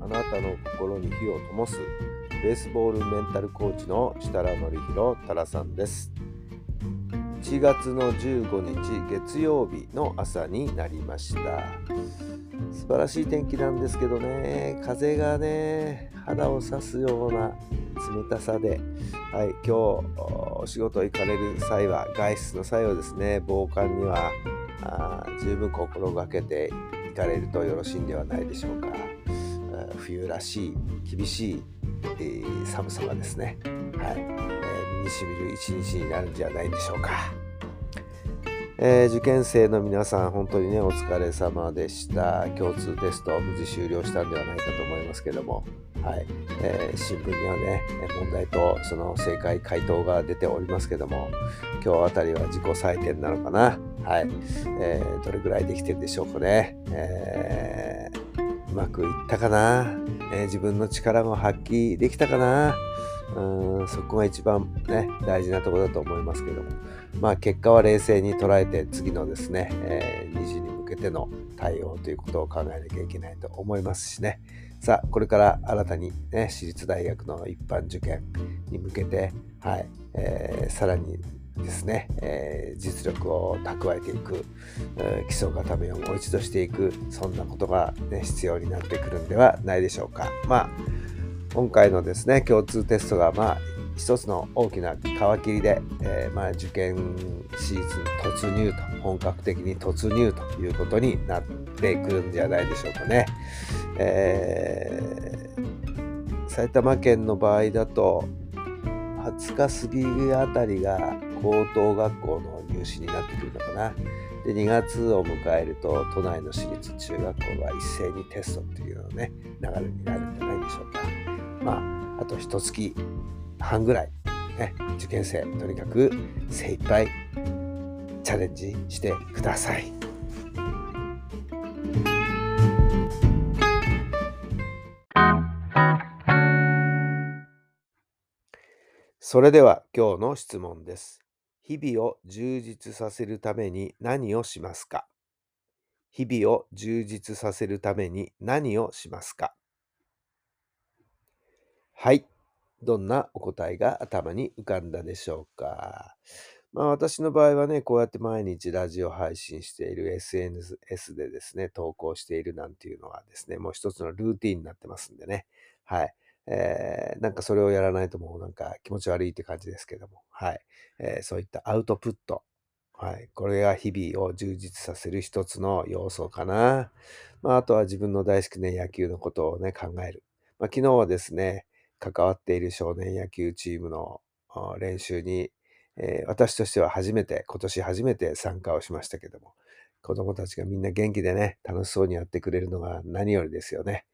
あなたの心に火を灯すベースボールメンタルコーチの設楽範弘太良さんです。1月の15日月曜日の朝になりました。素晴らしい天気なんですけどね、風がね肌を刺すような冷たさで、今日お仕事行かれる際は、外出の際はですね、防寒には十分心がけて行かれるとよろしいんではないでしょうか。冬らしい厳しい、寒さがですね、身にしみる一日になるんじゃないでしょうか。受験生の皆さん本当にねお疲れ様でした。共通テスト無事終了したんではないかと思いますけども、新聞にはね問題とその正解回答が出ておりますけども、今日あたりは自己採点なのかな、どれぐらいできてるでしょうかね。うまくいったかな、自分の力も発揮できたかな、そこが一番ね大事なところだと思いますけども、結果は冷静に捉えて次のですね、2次に向けての対応ということを考えなきゃいけないと思いますしね。さあこれから新たにね私立大学の一般受験に向けて、さらにですね、実力を蓄えていく、基礎固めをもう一度していく、そんなことが、必要になってくるんではないでしょうか。今回のですね共通テストが一つの大きな皮切りで、受験シーズン突入と、本格的に突入ということになってくるんじゃないでしょうかね。埼玉県の場合だと20日過ぎあたりが高等学校の入試になってくるのかな。で2月を迎えると都内の私立中学校が一斉にテストっていうのね流れになるんじゃないでしょうか。あと1月半ぐらい、受験生とにかく精一杯チャレンジしてください。それでは今日の質問です。日々を充実させるために何をしますか？日々を充実させるために何をしますか？どんなお答えが頭に浮かんだでしょうか。私の場合はね、こうやって毎日ラジオ配信している SNS でですね、投稿しているなんていうのはですね、もう一つのルーティンになってますんでね。なんかそれをやらないともうなんか気持ち悪いって感じですけども、そういったアウトプット、これが日々を充実させる一つの要素かな。あとは自分の大好きな野球のことをね考える。昨日はですね関わっている少年野球チームの練習に、私としては今年初めて参加をしましたけども、子どもたちがみんな元気でね楽しそうにやってくれるのが何よりですよね。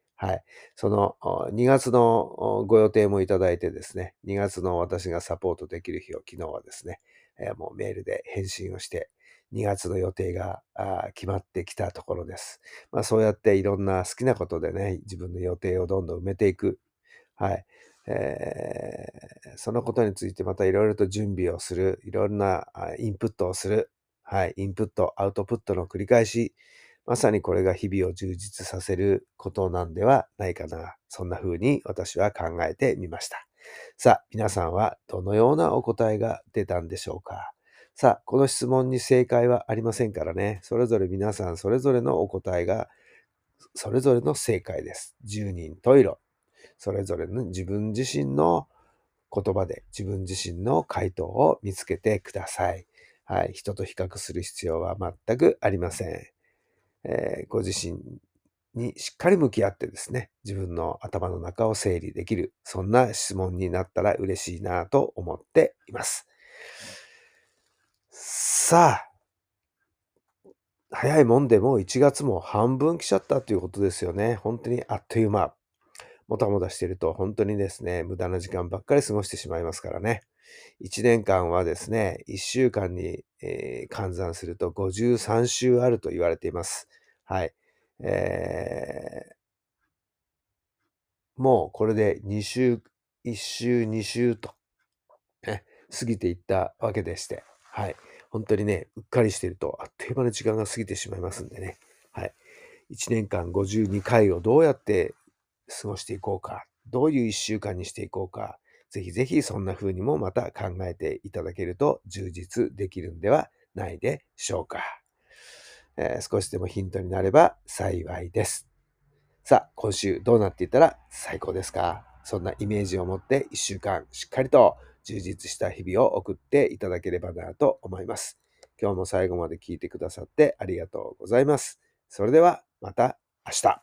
その2月のご予定もいただいてですね、2月の私がサポートできる日を昨日はですね、もうメールで返信をして、2月の予定が決まってきたところです。そうやっていろんな好きなことでね、自分の予定をどんどん埋めていく。そのことについてまたいろいろと準備をする、いろんなインプットをする。インプット、アウトプットの繰り返し。まさにこれが日々を充実させることなんではないかな。そんな風に私は考えてみました。さあ、皆さんはどのようなお答えが出たんでしょうか。さあ、この質問に正解はありませんからね。それぞれ皆さんそれぞれのお答えが、それぞれの正解です。十人十色。それぞれの自分自身の言葉で自分自身の回答を見つけてください。人と比較する必要は全くありません。ご自身にしっかり向き合ってですね、自分の頭の中を整理できる、そんな質問になったら嬉しいなと思っています。さあ、早いもんでもう1月も半分来ちゃったということですよね。本当にあっという間。もたもたしていると本当にですね、無駄な時間ばっかり過ごしてしまいますからね。1年間はですね、1週間に、換算すると53週あると言われています。はい。もうこれで2週、1週、2週と、ね、過ぎていったわけでして、はい。本当にね、うっかりしているとあっという間の時間が過ぎてしまいますんでね。はい。1年間52回をどうやって過ごしていこうか、どういう1週間にしていこうか、ぜひぜひそんな風にもまた考えていただけると充実できるんではないでしょうか。少しでもヒントになれば幸いです。さあ、今週どうなっていたら最高ですか？そんなイメージを持って1週間しっかりと充実した日々を送っていただければなと思います。今日も最後まで聞いてくださってありがとうございます。それではまた明日。